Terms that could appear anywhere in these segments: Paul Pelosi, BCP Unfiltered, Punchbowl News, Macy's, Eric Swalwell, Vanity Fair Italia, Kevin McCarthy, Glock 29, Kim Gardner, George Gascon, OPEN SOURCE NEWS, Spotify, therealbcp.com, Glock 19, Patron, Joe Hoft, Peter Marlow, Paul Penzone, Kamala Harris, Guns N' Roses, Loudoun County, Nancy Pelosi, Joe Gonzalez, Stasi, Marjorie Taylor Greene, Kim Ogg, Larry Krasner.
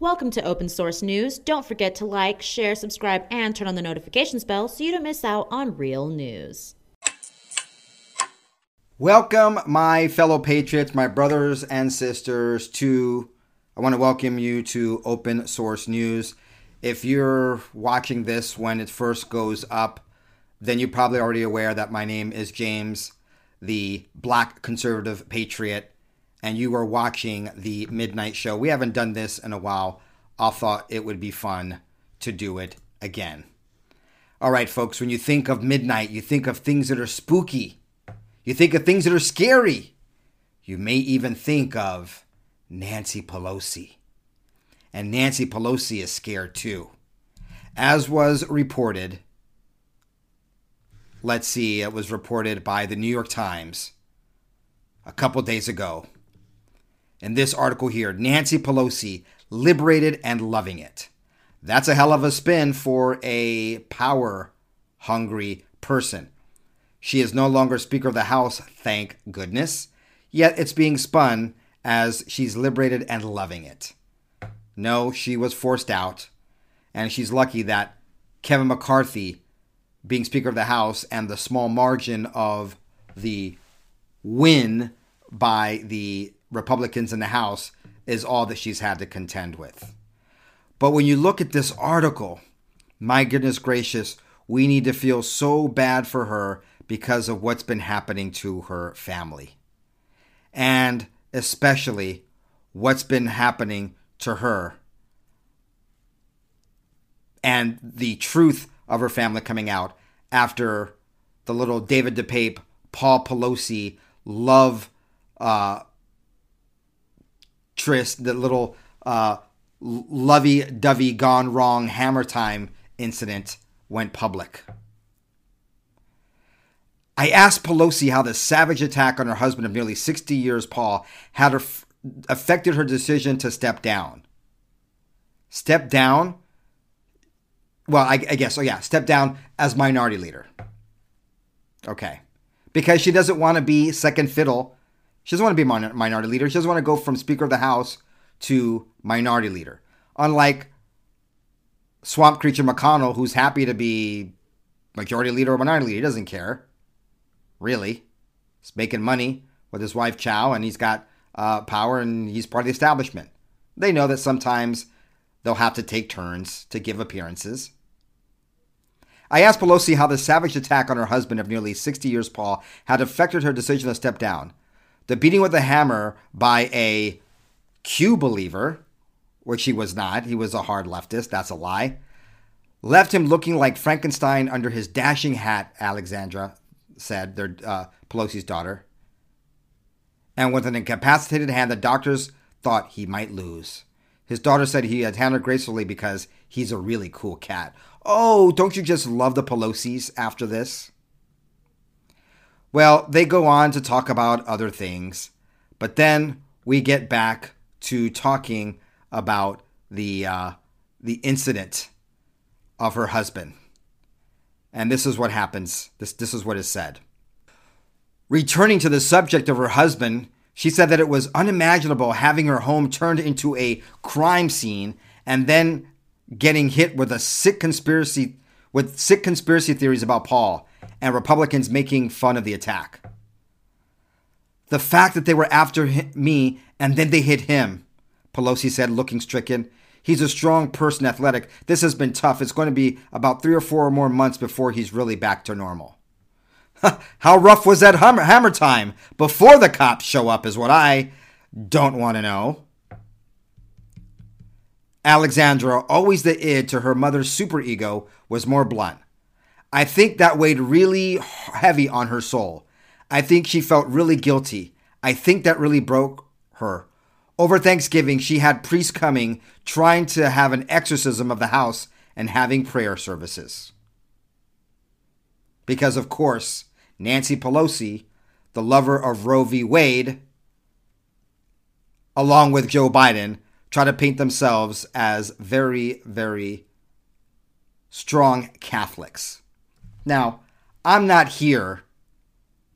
Welcome to Open Source News. Don't forget to like, share, subscribe, and turn on the notifications bell so you don't miss out on real news. Welcome, my fellow patriots, my brothers and sisters, I want to welcome you to Open Source News. If you're watching this when it first goes up, then you're probably already aware that my name is James, the Black Conservative Patriot, and you are watching the Midnight Show. We haven't done this in a while. I thought it would be fun to do it again. All right, folks, when you think of midnight, you think of things that are spooky. You think of things that are scary. You may even think of Nancy Pelosi. And Nancy Pelosi is scared too. As was reported, it was reported by the New York Times a couple days ago. In this article here, Nancy Pelosi, liberated and loving it. That's a hell of a spin for a power-hungry person. She is no longer Speaker of the House, thank goodness. Yet it's being spun as she's liberated and loving it. No, she was forced out. And she's lucky that Kevin McCarthy, being Speaker of the House, and the small margin of the win by the Republicans in the House is all that she's had to contend with. But when you look at this article, my goodness gracious, we need to feel so bad for her because of what's been happening to her family. And especially what's been happening to her and the truth of her family coming out after the little David DePape, Paul Pelosi lovey-dovey gone wrong hammer time incident went public. I asked Pelosi how the savage attack on her husband of nearly 60 years, Paul, had affected her decision to step down. Step down? Well, I guess, step down as minority leader. Okay. Because she doesn't want to be second fiddle. She doesn't want to be minority leader. She doesn't want to go from Speaker of the House to minority leader. Unlike Swamp Creature McConnell, who's happy to be majority leader or minority leader. He doesn't care. Really, he's making money with his wife Chow, and he's got power, and he's part of the establishment. They know that sometimes they'll have to take turns to give appearances. I asked Pelosi how the savage attack on her husband of nearly 60 years, Paul, had affected her decision to step down. The beating with a hammer by a Q believer, which he was not, he was a hard leftist, that's a lie, left him looking like Frankenstein under his dashing hat, Alexandra said, Pelosi's daughter. And with an incapacitated hand, the doctors thought he might lose. His daughter said he had handled gracefully because he's a really cool cat. Oh, don't you just love the Pelosis after this? Well, they go on to talk about other things, but then we get back to talking about the incident of her husband. And this is what happens. This is what is said. Returning to the subject of her husband, she said that it was unimaginable having her home turned into a crime scene and then getting hit with sick conspiracy theories about Paul and Republicans making fun of the attack. The fact that they were after me and then they hit him, Pelosi said, looking stricken. He's a strong person, athletic. This has been tough. It's going to be about 3 or 4 more months before he's really back to normal. How rough was that hammer time before the cops show up is what I don't want to know. Alexandra, always the id to her mother's superego, was more blunt. I think that weighed really heavy on her soul. I think she felt really guilty. I think that really broke her. Over Thanksgiving, she had priests coming, trying to have an exorcism of the house and having prayer services. Because, of course, Nancy Pelosi, the lover of Roe v. Wade, along with Joe Biden, try to paint themselves as very, very strong Catholics. Now, I'm not here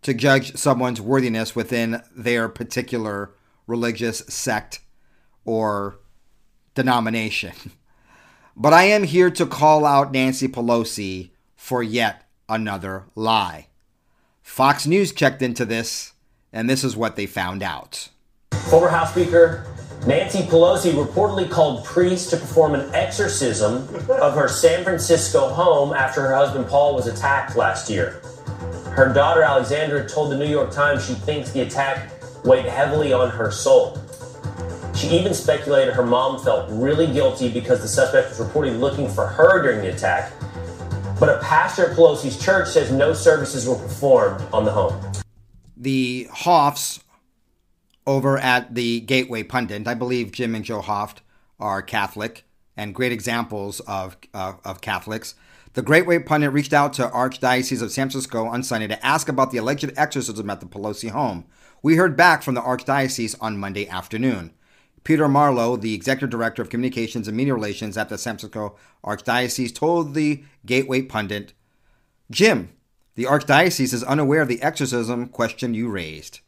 to judge someone's worthiness within their particular religious sect or denomination. But I am here to call out Nancy Pelosi for yet another lie. Fox News checked into this, and this is what they found out. Former House Speaker Nancy Pelosi reportedly called priests to perform an exorcism of her San Francisco home after her husband Paul was attacked last year. Her daughter Alexandra told the New York Times she thinks the attack weighed heavily on her soul. She even speculated her mom felt really guilty because the suspect was reportedly looking for her during the attack. But a pastor at Pelosi's church says no services were performed on the home. The Hofts over at the Gateway Pundit, I believe Jim and Joe Hoft are Catholic and great examples of Catholics. The Gateway Pundit reached out to Archdiocese of San Francisco on Sunday to ask about the alleged exorcism at the Pelosi home. We heard back from the Archdiocese on Monday afternoon. Peter Marlow, the Executive Director of Communications and Media Relations at the San Francisco Archdiocese, told the Gateway Pundit, "Jim, the Archdiocese is unaware of the exorcism question you raised."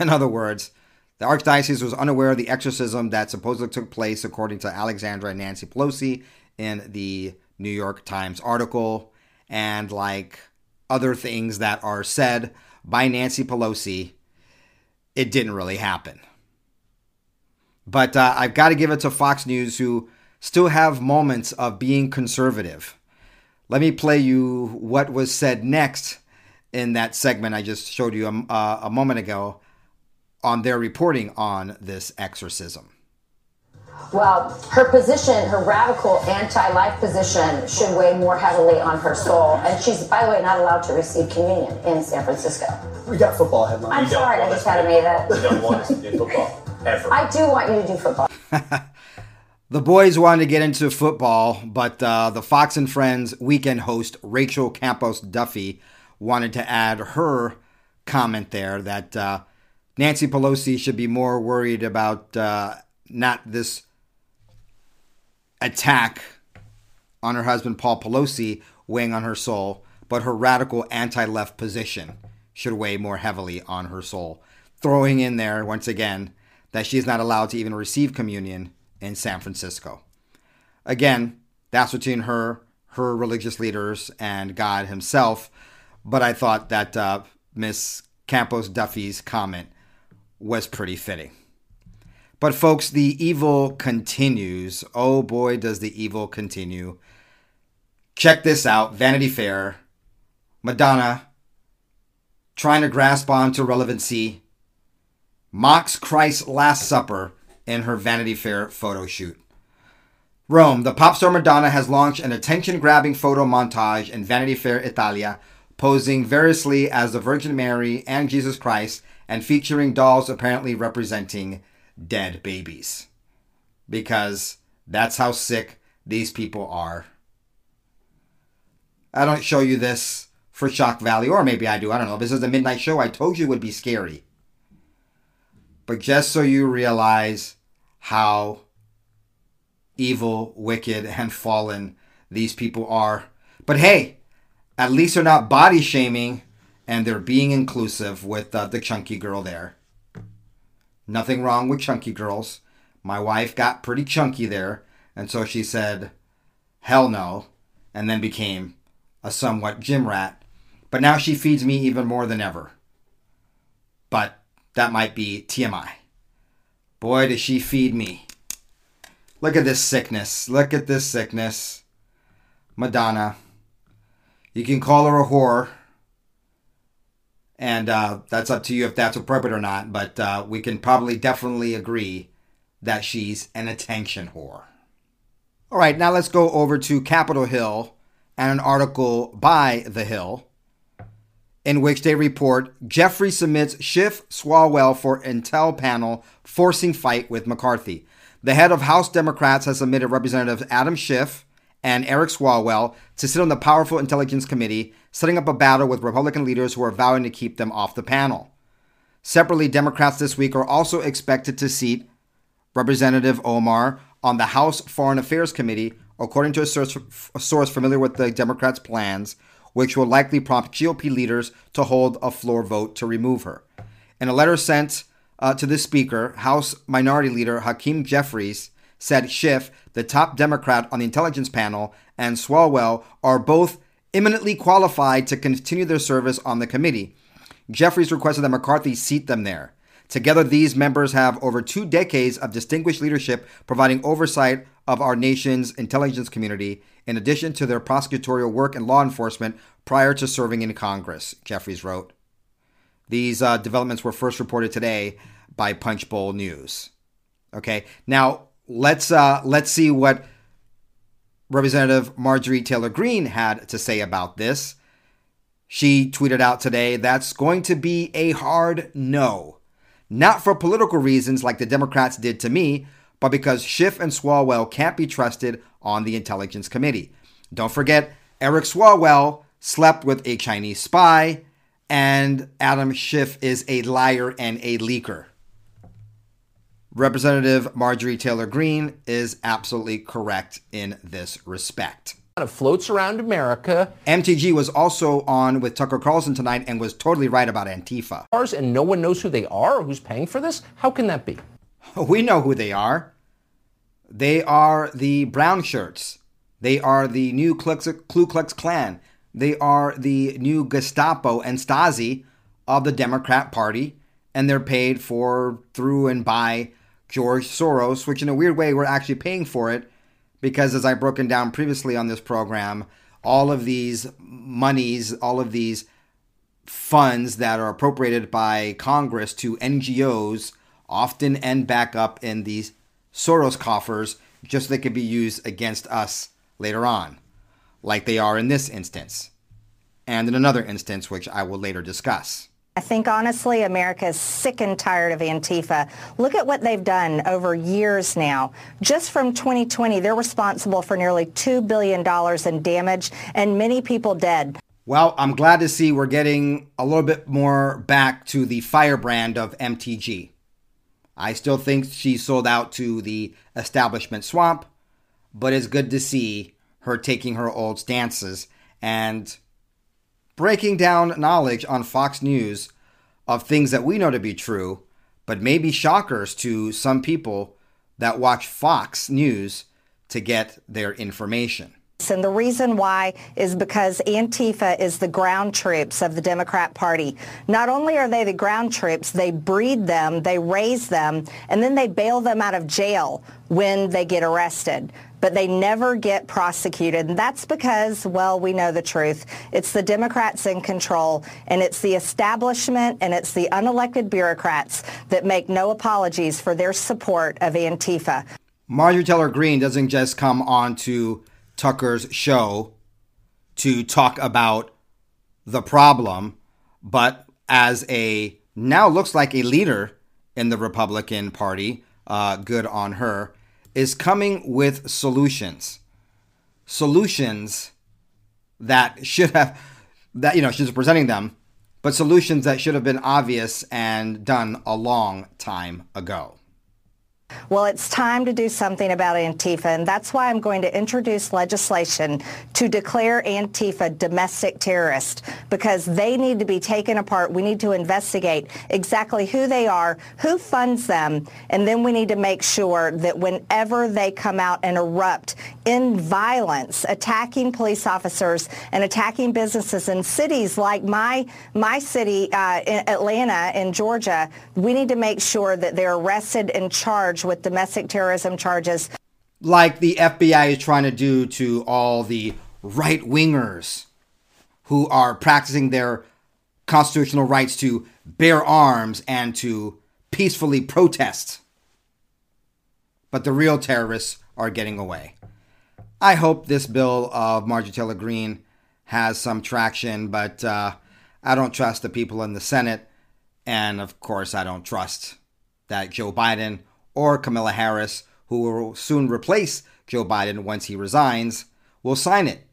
In other words, the Archdiocese was unaware of the exorcism that supposedly took place, according to Alexandra and Nancy Pelosi in the New York Times article, and like other things that are said by Nancy Pelosi, it didn't really happen. But I've got to give it to Fox News, who still have moments of being conservative. Let me play you what was said next in that segment I just showed you a moment ago on their reporting on this exorcism. Well, her position, her radical anti-life position, should weigh more heavily on her soul. And she's, by the way, not allowed to receive communion in San Francisco. We got football headlines. I'm sorry, I just had to make that. You don't want us to do football. Ever. I do want you to do football. The boys wanted to get into football, but the Fox and Friends weekend host, Rachel Campos Duffy, wanted to add her comment there that Nancy Pelosi should be more worried about not this attack on her husband, Paul Pelosi, weighing on her soul, but her radical anti-left position should weigh more heavily on her soul. Throwing in there, once again, that she is not allowed to even receive communion in San Francisco. Again, that's between her religious leaders, and God himself. But I thought that Miss Campos Duffy's comment was pretty fitting. But folks, the evil continues. Oh boy, does the evil continue. Check this out. Vanity Fair. Madonna trying to grasp onto relevancy mocks Christ's Last Supper in her Vanity Fair photo shoot. Rome, the pop star Madonna has launched an attention-grabbing photo montage in Vanity Fair Italia, posing variously as the Virgin Mary and Jesus Christ, and featuring dolls apparently representing dead babies. Because that's how sick these people are. I don't show you this for shock value, or maybe I do, I don't know. This is the midnight show. I told you it would be scary. But just so you realize how evil, wicked, and fallen these people are. But hey, at least they're not body shaming, and they're being inclusive with the chunky girl there. Nothing wrong with chunky girls. My wife got pretty chunky there, and so she said, hell no, and then became a somewhat gym rat. But now she feeds me even more than ever. But that might be TMI. Boy, does she feed me. Look at this sickness. Look at this sickness. Madonna. You can call her a whore. And that's up to you if that's appropriate or not. But we can probably definitely agree that she's an attention whore. All right, now let's go over to Capitol Hill and an article by The Hill, in which they report Jeffries submits Schiff Swalwell for intel panel forcing fight with McCarthy. The head of House Democrats has submitted Representatives Adam Schiff and Eric Swalwell to sit on the powerful Intelligence Committee, setting up a battle with Republican leaders who are vowing to keep them off the panel. Separately, Democrats this week are also expected to seat Representative Omar on the House Foreign Affairs Committee, according to a source familiar with the Democrats' plans, which will likely prompt GOP leaders to hold a floor vote to remove her. In a letter sent to the Speaker, House Minority Leader Hakeem Jeffries said Schiff, the top Democrat on the intelligence panel, and Swalwell are both eminently qualified to continue their service on the committee. Jeffries requested that McCarthy seat them there. Together, these members have over 2 decades of distinguished leadership providing oversight of our nation's intelligence community, in addition to their prosecutorial work in law enforcement prior to serving in Congress, Jeffries wrote. These developments were first reported today by Punchbowl News. Okay, now let's see what Representative Marjorie Taylor Greene had to say about this. She tweeted out today, "That's going to be a hard no. Not for political reasons like the Democrats did to me, but because Schiff and Swalwell can't be trusted on the Intelligence Committee. Don't forget, Eric Swalwell slept with a Chinese spy, and Adam Schiff is a liar and a leaker." Representative Marjorie Taylor Greene is absolutely correct in this respect. It floats around America. MTG was also on with Tucker Carlson tonight and was totally right about Antifa. And no one knows who they are or who's paying for this? How can that be? We know who they are. They are the brown shirts. They are the new Ku Klux Klan. They are the new Gestapo and Stasi of the Democrat Party. And they're paid for through and by George Soros, which in a weird way, we're actually paying for it because, as I've broken down previously on this program, all of these monies, all of these funds that are appropriated by Congress to NGOs often end back up in these Soros coffers just so they could be used against us later on, like they are in this instance and in another instance, which I will later discuss. I think, honestly, America is sick and tired of Antifa. Look at what they've done over years now. Just from 2020, they're responsible for nearly $2 billion in damage and many people dead. Well, I'm glad to see we're getting a little bit more back to the firebrand of MTG. I still think she sold out to the establishment swamp, but it's good to see her taking her old stances and breaking down knowledge on Fox News of things that we know to be true, but may be shockers to some people that watch Fox News to get their information. And the reason why is because Antifa is the ground troops of the Democrat Party. Not only are they the ground troops, they breed them, they raise them, and then they bail them out of jail when they get arrested. But they never get prosecuted. And that's because, well, we know the truth. It's the Democrats in control, and it's the establishment, and it's the unelected bureaucrats that make no apologies for their support of Antifa. Marjorie Taylor Greene doesn't just come on to Tucker's show to talk about the problem, but as a now looks like a leader in the Republican Party, good on her, is coming with solutions. Solutions that should have, that, you know, she's presenting them, but solutions that should have been obvious and done a long time ago. Well, it's time to do something about Antifa, and that's why I'm going to introduce legislation to declare Antifa domestic terrorist, because they need to be taken apart. We need to investigate exactly who they are, who funds them, and then we need to make sure that whenever they come out and erupt in violence, attacking police officers and attacking businesses in cities like my city, in Atlanta, in Georgia, we need to make sure that they're arrested and charged with domestic terrorism charges. Like the FBI is trying to do to all the right-wingers who are practicing their constitutional rights to bear arms and to peacefully protest. But the real terrorists are getting away. I hope this bill of Marjorie Taylor Greene has some traction, but I don't trust the people in the Senate. And of course, I don't trust that Joe Biden or Kamala Harris, who will soon replace Joe Biden once he resigns, will sign it.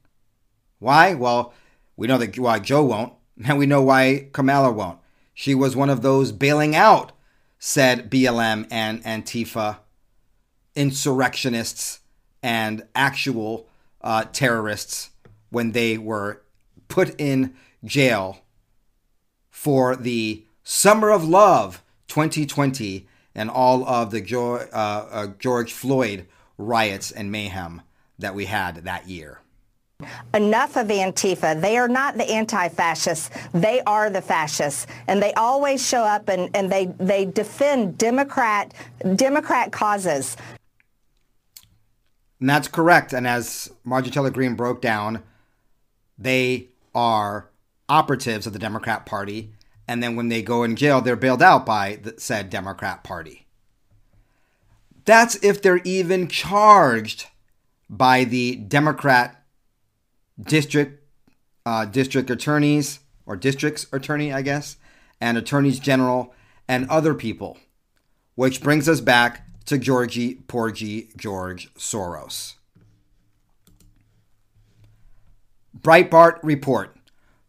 Why? Well, we know that why Joe won't, and we know why Kamala won't. She was one of those bailing out said BLM and Antifa insurrectionists and actual terrorists when they were put in jail for the Summer of Love 2020 and all of the George Floyd riots and mayhem that we had that year. Enough of Antifa. They are not the anti-fascists. They are the fascists. And they always show up and they defend Democrat causes. And that's correct. And as Marjorie Taylor Greene broke down, they are operatives of the Democrat Party. And then when they go in jail, they're bailed out by the said Democrat Party. That's if they're even charged by the Democrat district attorneys or district's attorney, I guess, and attorneys general and other people, which brings us back to George Soros. Breitbart report: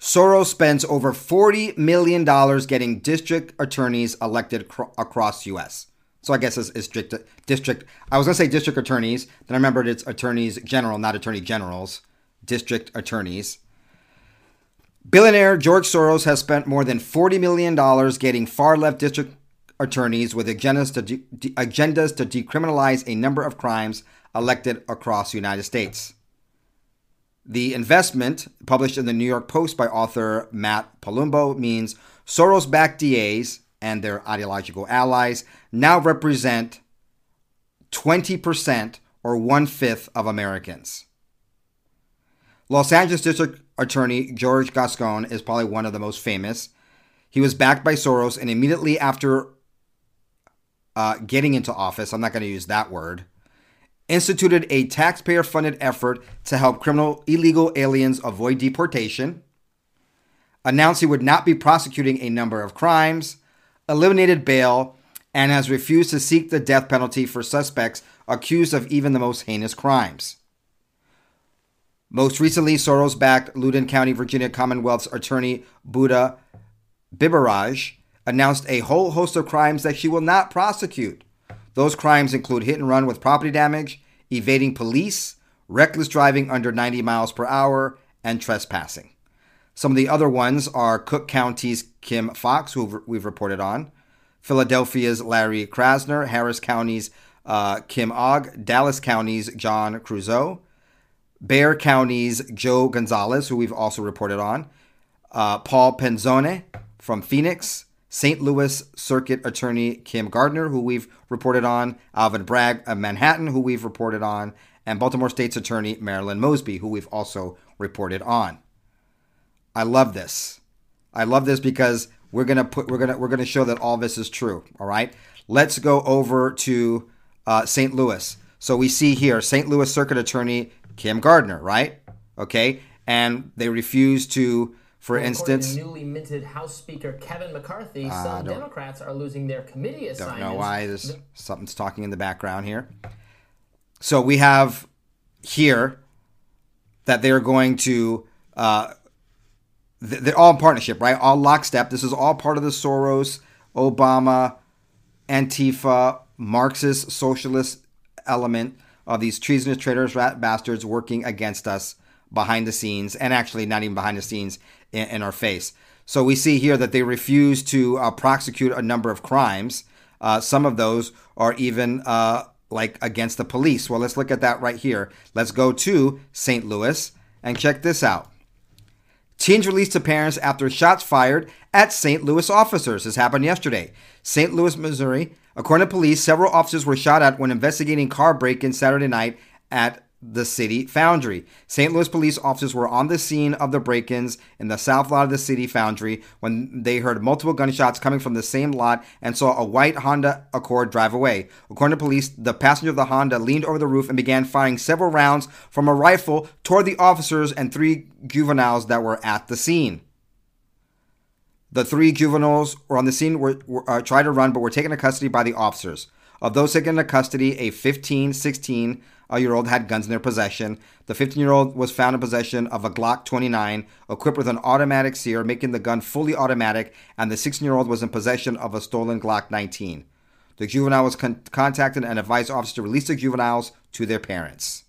Soros spends over $40 million getting district attorneys elected across U.S. So I guess it's district. I was gonna say district attorneys, then I remembered it's attorneys general, not attorney generals. District attorneys. Billionaire George Soros has spent more than $40 million getting far-left district attorneys with agendas to decriminalize a number of crimes elected across the United States. The investment, published in the New York Post by author Matt Palumbo, means Soros-backed DAs and their ideological allies now represent 20% or 1/5 of Americans. Los Angeles District Attorney George Gascon is probably one of the most famous. He was backed by Soros, and immediately after getting into office, I'm not going to use that word, instituted a taxpayer-funded effort to help illegal aliens avoid deportation, announced he would not be prosecuting a number of crimes, eliminated bail, and has refused to seek the death penalty for suspects accused of even the most heinous crimes. Most recently, Soros backed Loudoun County, Virginia Commonwealth's attorney Buda Bibaraj announced a whole host of crimes that she will not prosecute. Those crimes include hit and run with property damage, evading police, reckless driving under 90 miles per hour, and trespassing. Some of the other ones are Cook County's Kim Fox, who we've reported on, Philadelphia's Larry Krasner, Harris County's Kim Ogg, Dallas County's John Crusoe, Bexar County's Joe Gonzalez, who we've also reported on, Paul Penzone from Phoenix, St. Louis Circuit Attorney Kim Gardner, who we've reported on, Alvin Bragg of Manhattan, who we've reported on, and Baltimore State's Attorney Marilyn Mosby, who we've also reported on. I love this. I love this because we're gonna show that all this is true. All right, let's go over to St. Louis. So we see here St. Louis Circuit Attorney Kim Gardner, right? Okay, and they refuse to, for instance... Newly minted House Speaker Kevin McCarthy, some Democrats are losing their committee assignments. Don't know why. Something's talking in the background here. So we have here that they're going to... they're all in partnership, right? All lockstep. This is all part of the Soros, Obama, Antifa, Marxist, socialist element of these treasonous traitors, rat bastards working against us behind the scenes, and actually not even behind the scenes, in our face. So we see here that they refuse to prosecute a number of crimes. Some of those are even like against the police. Well, let's look at that right here. Let's go to St. Louis and check this out. Teens released to parents after shots fired at St. Louis officers. This happened yesterday. St. Louis, Missouri. According to police, several officers were shot at when investigating car break-in Saturday night at the City Foundry. St. Louis police officers were on the scene of the break-ins in the south lot of the City Foundry when they heard multiple gunshots coming from the same lot and saw a white Honda Accord drive away. According to police, the passenger of the Honda leaned over the roof and began firing several rounds from a rifle toward the officers and three juveniles that were at the scene. The three juveniles were on the scene, tried to run, but were taken into custody by the officers. Of those taken into custody, a 16-year-old had guns in their possession. The 15-year-old was found in possession of a Glock 29, equipped with an automatic sear, making the gun fully automatic, and the 16-year-old was in possession of a stolen Glock 19. The juvenile was contacted and advised officers to release the juveniles to their parents.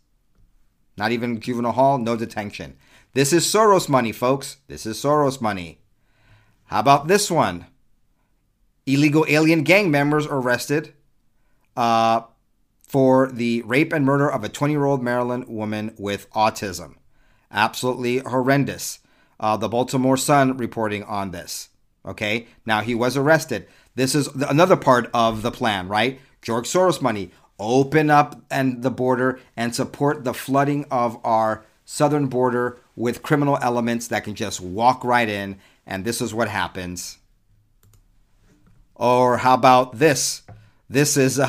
Not even juvenile hall, no detention. This is Soros money, folks. This is Soros money. How about this one? Illegal alien gang members are arrested for the rape and murder of a 20-year-old Maryland woman with autism. Absolutely horrendous. The Baltimore Sun reporting on this. Okay, now he was arrested. This is another part of the plan, right? George Soros money. Open up and the border and support the flooding of our southern border with criminal elements that can just walk right in. And this is what happens. Or how about this? This is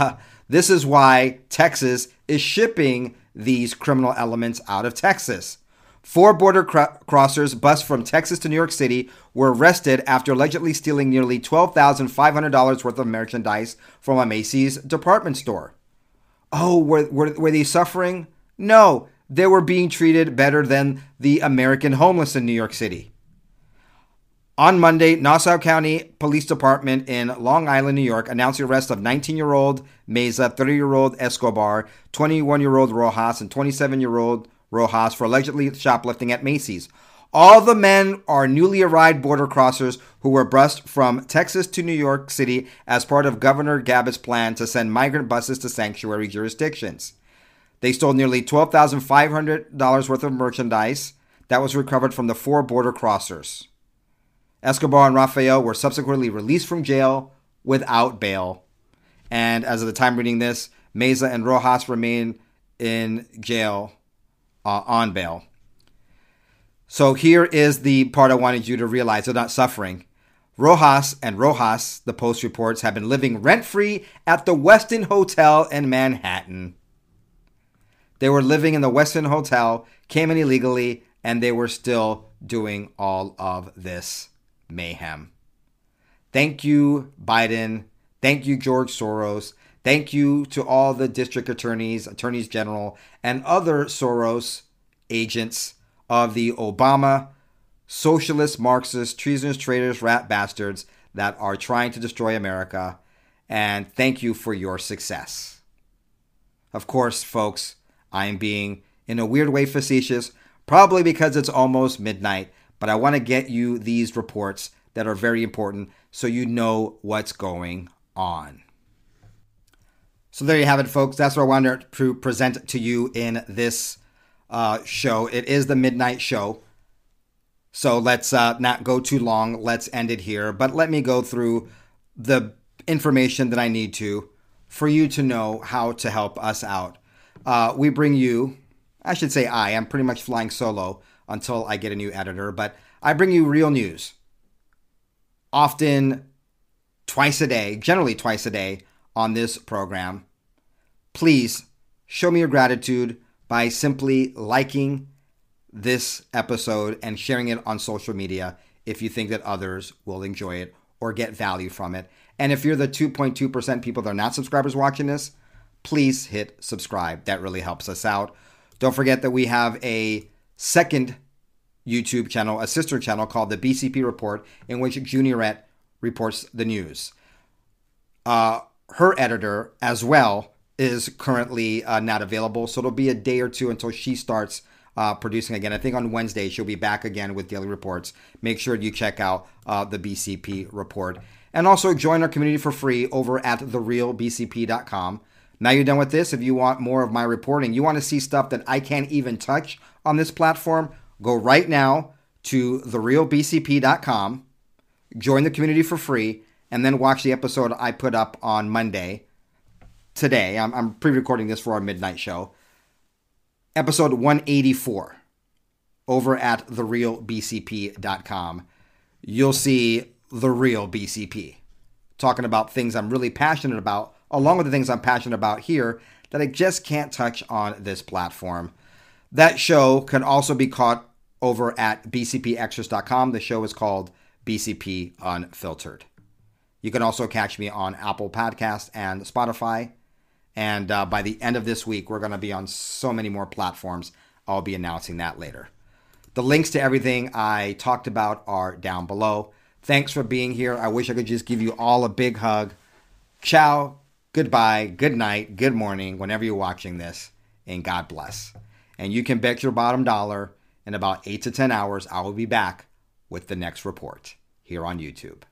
why Texas is shipping these criminal elements out of Texas. 4 border crossers bused from Texas to New York City were arrested after allegedly stealing nearly $12,500 worth of merchandise from a Macy's department store. Oh, were they suffering? No, they were being treated better than the American homeless in New York City. On Monday, Nassau County Police Department in Long Island, New York, announced the arrest of 19-year-old Meza, 30-year-old Escobar, 21-year-old Rojas, and 27-year-old Rojas for allegedly shoplifting at Macy's. All the men are newly arrived border crossers who were bused from Texas to New York City as part of Governor Abbott's plan to send migrant buses to sanctuary jurisdictions. They stole nearly $12,500 worth of merchandise that was recovered from the 4 border crossers. Escobar and Rafael were subsequently released from jail without bail. And as of the time reading this, Meza and Rojas remain in jail. On bail. So here is the part I wanted you to realize. They're not suffering. Rojas and Rojas, the Post reports, have been living rent-free at the Westin Hotel in Manhattan. They were living in the Westin Hotel, came in illegally, and they were still doing all of this mayhem. Thank you, Biden. Thank you, George Soros. Thank you to all the district attorneys, attorneys general, and other Soros agents of the Obama socialist, Marxist, treasonous, traitors, rat bastards that are trying to destroy America. And thank you for your success. Of course, folks, I am being, in a weird way, facetious, probably because it's almost midnight, but I want to get you these reports that are very important so you know what's going on. So there you have it, folks. That's what I wanted to present to you in this show. It is the midnight show. So let's not go too long. Let's end it here. But let me go through the information that I need to for you to know how to help us out. We bring you, I should say I, I'm pretty much flying solo until I get a new editor. But I bring you real news. Often twice a day, generally twice a day on this program. Please show me your gratitude by simply liking this episode and sharing it on social media if you think that others will enjoy it or get value from it. And if you're the 2.2% people that are not subscribers watching this, please hit subscribe. That really helps us out. Don't forget that we have a second YouTube channel, a sister channel called the BCP Report, in which Juniorette reports the news. Her editor as well is currently not available. So it'll be a day or two until she starts producing again. I think on Wednesday, she'll be back again with daily reports. Make sure you check out the BCP Report. And also join our community for free over at therealbcp.com. Now you're done with this. If you want more of my reporting, you want to see stuff that I can't even touch on this platform, go right now to therealbcp.com. Join the community for free. And then watch the episode I put up on Monday. Today, I'm pre-recording this for our midnight show. Episode 184 over at therealbcp.com. You'll see The Real BCP talking about things I'm really passionate about, along with the things I'm passionate about here that I just can't touch on this platform. That show can also be caught over at bcpextras.com. The show is called BCP Unfiltered. You can also catch me on Apple Podcasts and Spotify. And by the end of this week, we're going to be on so many more platforms. I'll be announcing that later. The links to everything I talked about are down below. Thanks for being here. I wish I could just give you all a big hug. Ciao, goodbye, good night, good morning, whenever you're watching this. And God bless. And you can bet your bottom dollar in about 8 to 10 hours, I will be back with the next report here on YouTube.